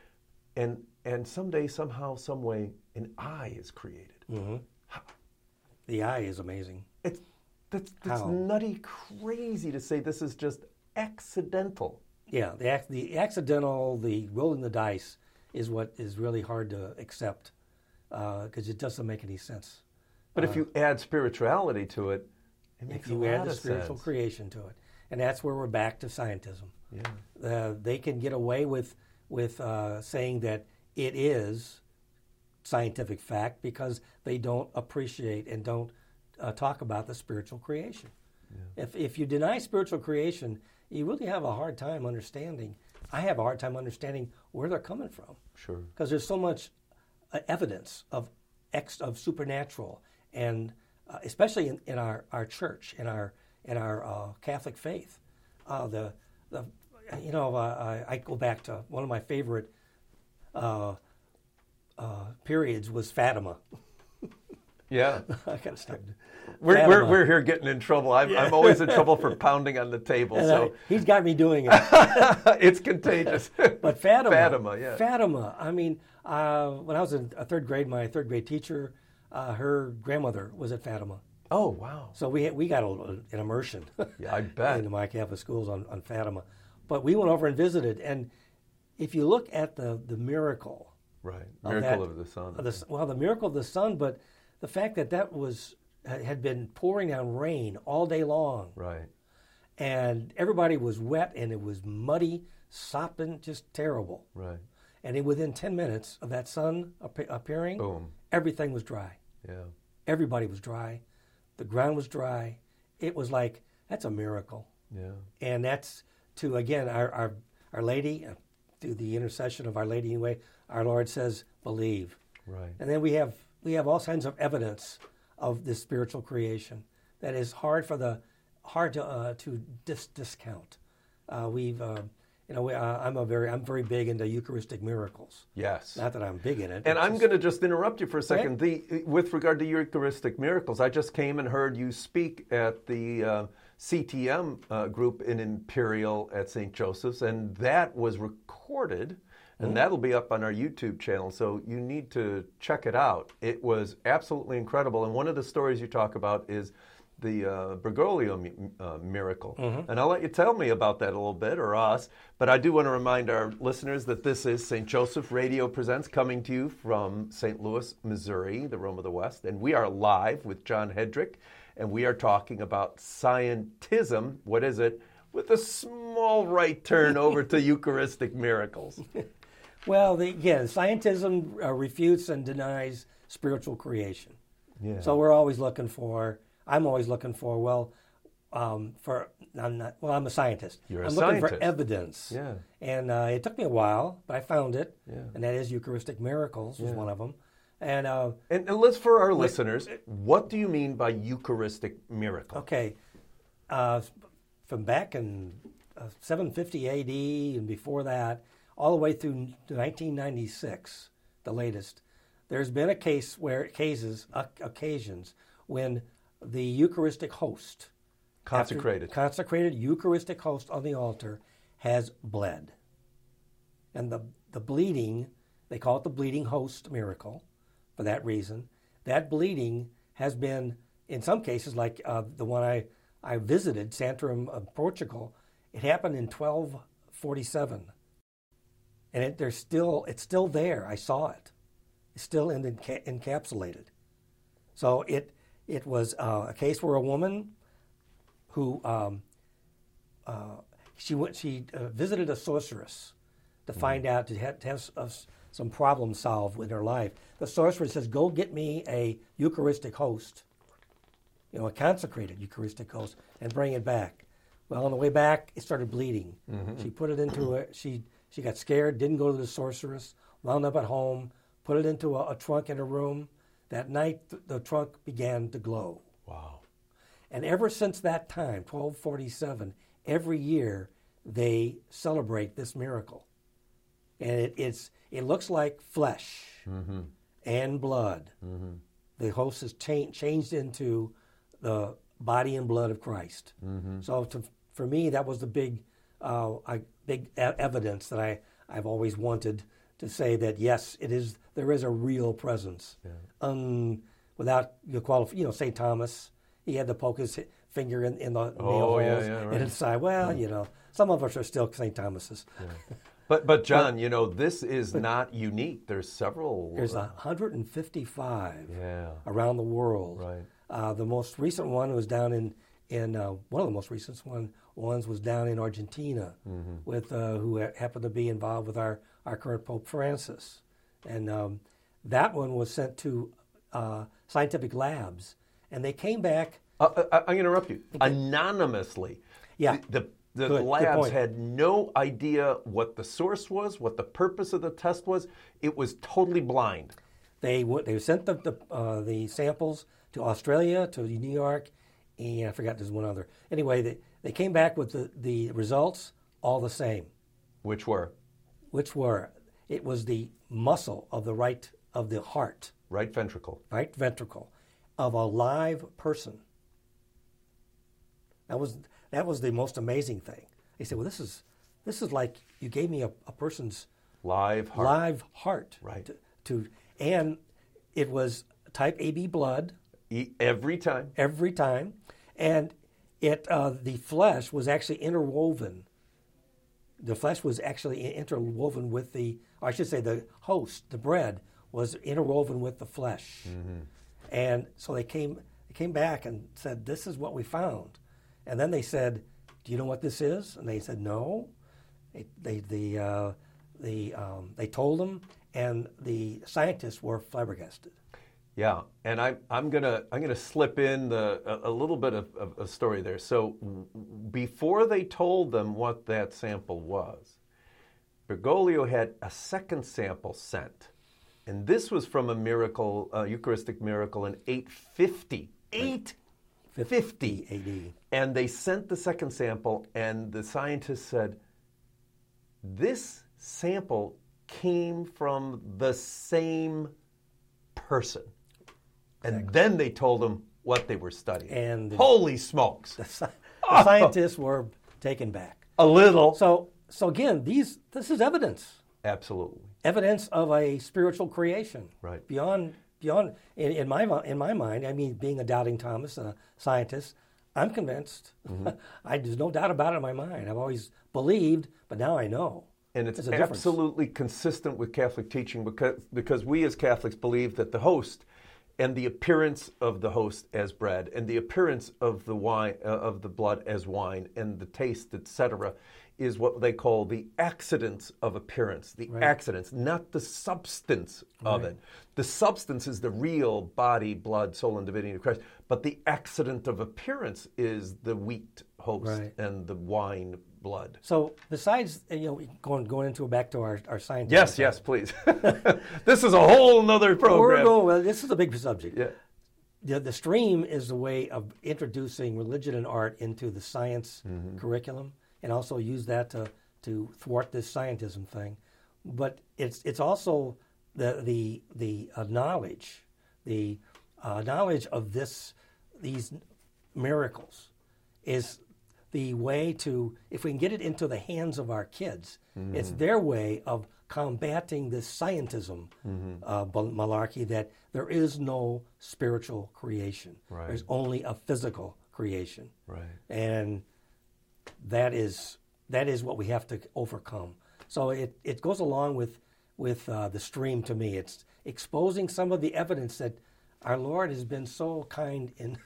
And someday, somehow, some way, an eye is created. Mm-hmm. The eye is amazing. That's nutty crazy to say this is just accidental. Yeah, the accidental, the rolling the dice is what is really hard to accept because it doesn't make any sense. But if you add spirituality to it, it makes a lot of sense. If you add the spiritual creation to it. And that's where we're back to scientism. Yeah. They can get away with saying that it is scientific fact because they don't appreciate and don't talk about the spiritual creation. Yeah. If you deny spiritual creation, you really have a hard time understanding. I have a hard time understanding where they're coming from. Sure. Because there's so much evidence of supernatural, and especially in our church, in our Catholic faith. I go back to one of my favorite periods was Fatima. Yeah, I gotta stop. We're here getting in trouble. I'm always in trouble for pounding on the table. And so he's got me doing it. It's contagious. But Fatima. I mean, when I was in third grade, my third grade teacher, her grandmother was at Fatima. Oh wow! So we got an immersion. Yeah, I bet into my Catholic schools on Fatima, but we went over and visited. And if you look at the miracle, right? The miracle of the sun, but the fact that had been pouring down rain all day long. Right. And everybody was wet, and it was muddy, sopping, just terrible. Right. And within 10 minutes of that sun appearing, boom, everything was dry. Yeah. Everybody was dry. The ground was dry. It was like, that's a miracle. Yeah. And that's to, again, our Lady, through the intercession of Our Lady anyway, our Lord says, believe. Right. And then we have all kinds of evidence of this spiritual creation that is hard to discount. I'm very big into Eucharistic miracles. Yes. Not that I'm big in it. And I'm going to just interrupt you for a second. Okay. With regard to Eucharistic miracles, I just came and heard you speak at the CTM group in Imperial at St. Joseph's, and that was recorded. And that'll be up on our YouTube channel, so you need to check it out. It was absolutely incredible. And one of the stories you talk about is the Bergoglio miracle. Mm-hmm. And I'll let you tell me about that a little bit, or us. But I do want to remind our listeners that this is St. Joseph Radio Presents, coming to you from St. Louis, Missouri, the Rome of the West. And we are live with John Hedrick, and we are talking about scientism. What is it? With a small right turn over to Eucharistic miracles. Well, scientism refutes and denies spiritual creation. Yeah. So I'm always looking for, I'm a scientist. I'm looking for evidence. Yeah. And it took me a while, but I found it. Yeah. And that is Eucharistic miracles was one of them. And let's, for our listeners, what do you mean by Eucharistic miracle? Okay. From back in 750 AD and before that, all the way through 1996, the latest, there's been occasions when the Eucharistic host, consecrated Eucharistic host on the altar, has bled. And the bleeding, they call it the bleeding host miracle for that reason. That bleeding has been, in some cases, like the one I visited, Santarém of Portugal, it happened in 1247. And it's still there. I saw it. It's still encapsulated. So it was a case where a woman who she visited a sorceress to find out, to have some problem solved with her life. The sorceress says, "Go get me a Eucharistic host, a consecrated Eucharistic host, and bring it back." Well, on the way back, it started bleeding. Mm-hmm. She put it into a... She got scared, didn't go to the sorceress, wound up at home, put it into a trunk in her room. That night, the trunk began to glow. Wow. And ever since that time, 1247, every year they celebrate this miracle. And it looks like flesh mm-hmm. and blood. Mm-hmm. The host is changed into the body and blood of Christ. Mm-hmm. So for me, that was the big evidence that I've always wanted to say that, yes, there is a real presence. Yeah. Without the St. Thomas, he had to poke his finger in the nail holes and decide, some of us are still St. Thomases. Yeah. But John, this is not unique. There's several. There's 155 around the world. Right. The most recent one was down in one of the most recent ones was down in Argentina, mm-hmm. with who happened to be involved with our current Pope Francis, and that one was sent to scientific labs, and they came back. I'm going to interrupt you anonymously. Yeah, the labs had no idea what the source was, what the purpose of the test was. It was totally blind. They sent the samples to Australia, to New York. And I forgot there's one other. Anyway, they came back with the results all the same. Which were? It was the muscle of the right of the heart. Right ventricle of a live person. That was the most amazing thing. They said, well, this is like you gave me a person's live heart. Right. And it was type AB blood. Every time. And the flesh was actually interwoven. The flesh was actually interwoven with the host, the bread, was interwoven with the flesh. Mm-hmm. And so they came back and said, this is what we found. And then they said, do you know what this is? And they said, no. They told them, and the scientists were flabbergasted. Yeah, and I'm gonna slip in a little bit of a story there. So before they told them what that sample was, Bergoglio had a second sample sent, and this was from a Eucharistic miracle in 850 AD. And they sent the second sample, and the scientist said, "This sample came from the same person." And then they told them what they were studying. And holy smokes! The scientists were taken back a little. So again, this is evidence. Absolutely, evidence of a spiritual creation. Right. Beyond. In my mind, I mean, being a doubting Thomas and a scientist, I'm convinced. Mm-hmm. There's no doubt about it in my mind. I've always believed, but now I know. And it's absolutely consistent with Catholic teaching because we as Catholics believe that the host and the appearance of the host as bread, and the appearance of the wine, of the blood as wine, and the taste, etc., is what they call the accidents of appearance. The right. accidents, not the substance of right. it. The substance is the real body, blood, soul, and divinity of Christ. But the accident of appearance is the wheat host right. and the wine blood. So besides, going into back to our science. Yes, please. This is a whole nother program. This is a big subject. Yeah. The STREAM is the way of introducing religion and art into the science curriculum, and also use that to thwart this scientism thing. But it's also the knowledge of these miracles is the way to, if we can get it into the hands of our kids, it's their way of combating this scientism malarkey that there is no spiritual creation. Right. There's only a physical creation. Right. And that is what we have to overcome. So it goes along with the STREAM to me. It's exposing some of the evidence that our Lord has been so kind in,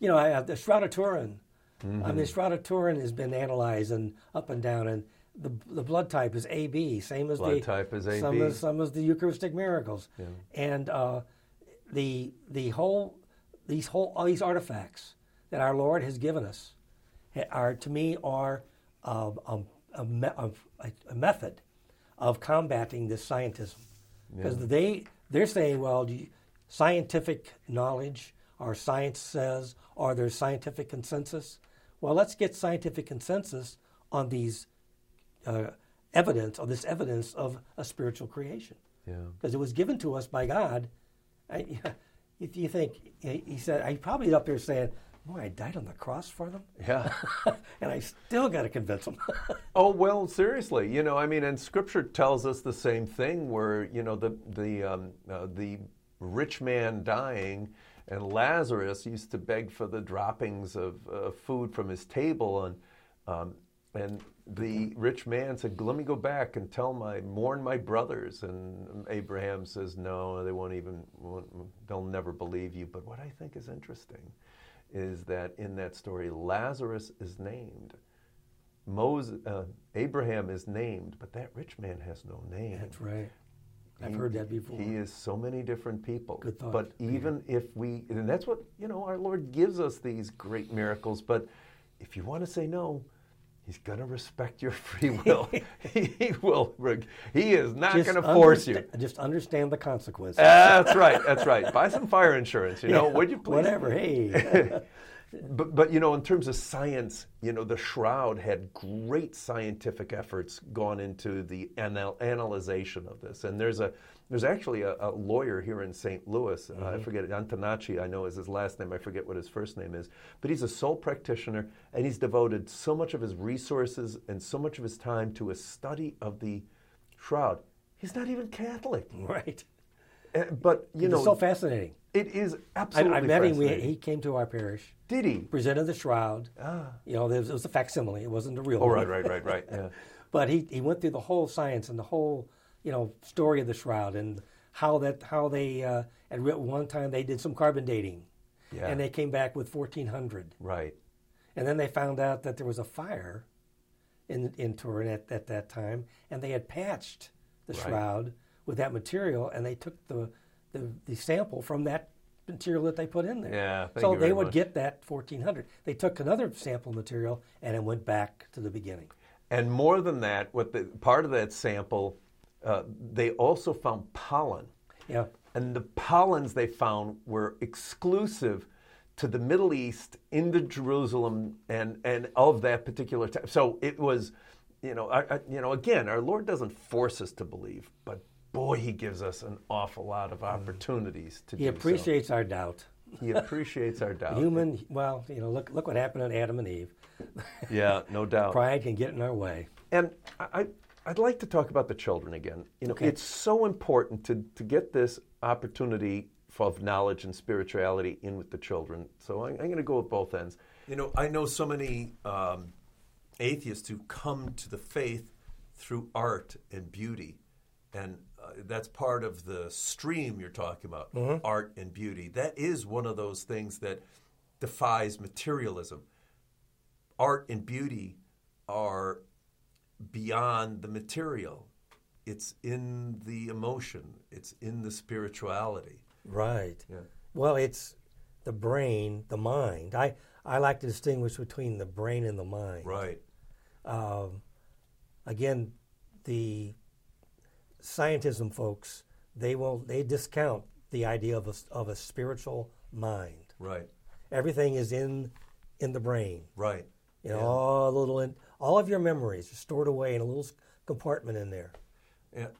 the Shroud of Turin. The Shroud of Turin has been analyzed and up and down, and the blood type is AB, same as the Eucharistic miracles, and all these artifacts that our Lord has given us are to me a method of combating this scientism, because they're saying, well, scientific knowledge or science says, or there's scientific consensus. Well, let's get scientific consensus on these evidence of a spiritual creation, because it was given to us by God. If you think he said, I probably up there saying, boy, I died on the cross for them. Yeah. And I still got to convince them. Oh, well, seriously, and Scripture tells us the same thing, where, the rich man dying and Lazarus used to beg for the droppings of food from his table, and the rich man said, let me go back and mourn my brothers. And Abraham says, no, they'll never believe you. But what I think is interesting is that in that story, Lazarus is named. Abraham is named, but that rich man has no name. That's right. I've heard that before. He is so many different people. Good thought. But even if we, and that's what, our Lord gives us these great miracles, but if you want to say no, He's going to respect your free will. He is not going to force you. Just understand the consequences. That's right. Buy some fire insurance, would you please? Whatever, hey. But in terms of science, the Shroud had great scientific efforts gone into the analyzation of this. And there's actually a lawyer here in St. Louis. I forget, Antonacci, I know is his last name. I forget what his first name is. But he's a sole practitioner, and he's devoted so much of his resources and so much of his time to a study of the Shroud. He's not even Catholic. Right. But, it's so fascinating. It is absolutely fascinating. I met him. He came to our parish. Did he? Presented the Shroud. It was a facsimile. It wasn't the real one. Right. Yeah. But he went through the whole science and the whole, story of the Shroud, and how they, at one time they did some carbon dating. Yeah. And they came back with 1,400. Right. And then they found out that there was a fire in Turin at that time, and they had patched the Shroud with that material, and they took the sample from that material that they put in there. Yeah, so they would get that 1,400. They took another sample material, and it went back to the beginning. And more than that, with the part of that sample, they also found pollen. Yeah. And the pollens they found were exclusive to the Middle East, into Jerusalem, and of that particular time. So it was, again, our Lord doesn't force us to believe, but boy, He gives us an awful lot of opportunities to do so. He appreciates our doubt. Human, look what happened to Adam and Eve. Yeah, no doubt. Pride can get in our way. And I'd like to talk about the children again. It's so important to get this opportunity of knowledge and spirituality in with the children. So I'm going to go with both ends. I know so many atheists who come to the faith through art and beauty. And that's part of the STREAM you're talking about, art and beauty. That is one of those things that defies materialism. Art and beauty are beyond the material. It's in the emotion. It's in the spirituality. Right. Yeah. Well, it's the brain, the mind. I like to distinguish between the brain and the mind. Right. Again, the Scientism folks, they discount the idea of a spiritual mind. Right. Everything is in the brain. Right. You know, all of your memories are stored away in a little compartment in there.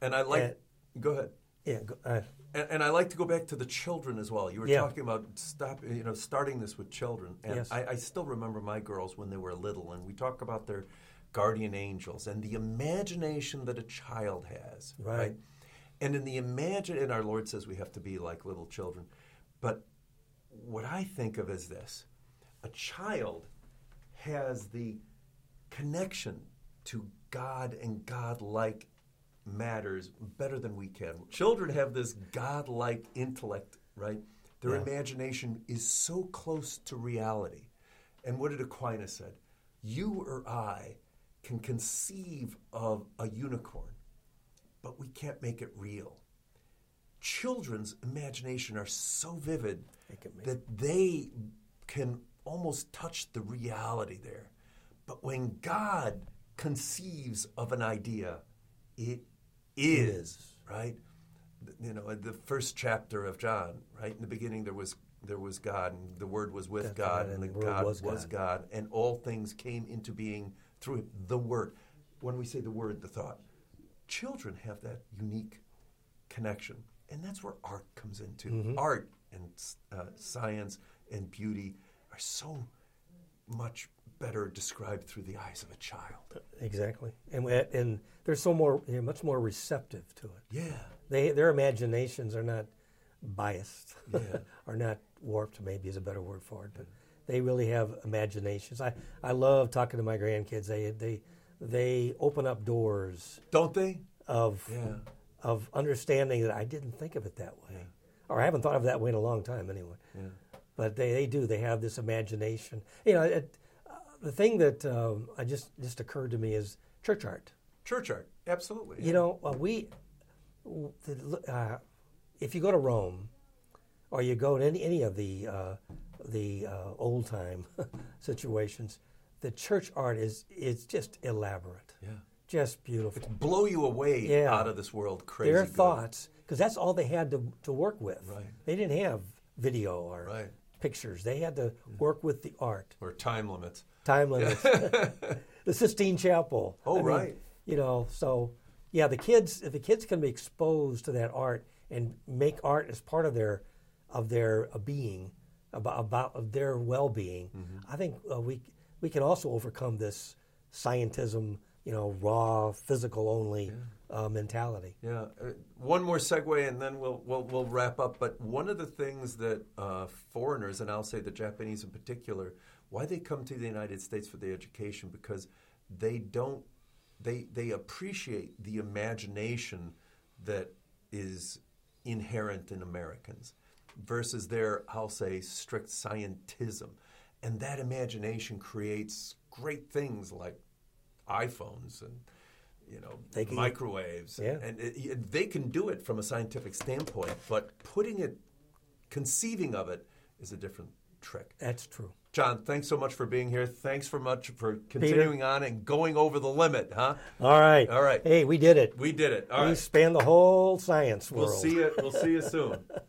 And I like. Go ahead. Yeah. And I like to go back to the children as well. You were talking about starting this with children. And I still remember my girls when they were little, and we talk about their guardian angels and the imagination that a child has. Right. And and our Lord says we have to be like little children. But what I think of is this: a child has the connection to God and God-like matters better than we can. Children have this God-like intellect, right? Their imagination is so close to reality. And what did Aquinas said? You or I can conceive of a unicorn, but we can't make it real. Children's imagination are so vivid that they can almost touch the reality there. But when God conceives of an idea, it is, right? You know, the first chapter of John, right? In the beginning there was God, and the Word was with God, and the God was God, and all things came into being through the Word. When we say the Word, the thought. Children have that unique connection, and that's where art comes into. Mm-hmm. Art and science and beauty are so much better described through the eyes of a child. Exactly, and they're much more receptive to it. Yeah, their imaginations are not biased, are not warped. Maybe is a better word for it, but they really have imaginations. I love talking to my grandkids. They open up doors, don't they? Of understanding that I didn't think of it that way, or I haven't thought of it that way in a long time anyway. Yeah. But they do. They have this imagination. You know, the thing that I just occurred to me is church art. Church art, absolutely. Yeah. You know, if you go to Rome, or you go to any of the old time situations, the church art is just elaborate. Yeah. Just beautiful. It's blow you away out of this world crazy. Their thoughts, because that's all they had to work with. Right. They didn't have video or pictures. They had to work with the art. Or time limits. The Sistine Chapel. Oh, I mean, you know, so, yeah, if the kids can be exposed to that art and make art as part of their being, about their well-being, I think we can also overcome this scientism, you know, raw, physical only mentality. Yeah. One more segue, and then we'll wrap up. But one of the things that foreigners, and I'll say the Japanese in particular, why they come to the United States for their education, because they appreciate the imagination that is inherent in Americans versus their, I'll say, strict scientism. And that imagination creates great things like iPhones and, you know, microwaves. And they can do it from a scientific standpoint, but conceiving of it is a different trick. That's true. John, thanks so much for being here. Thanks so much for continuing on and going over the limit, huh? All right. Hey, we did it. We spanned the whole science world. We'll see you soon.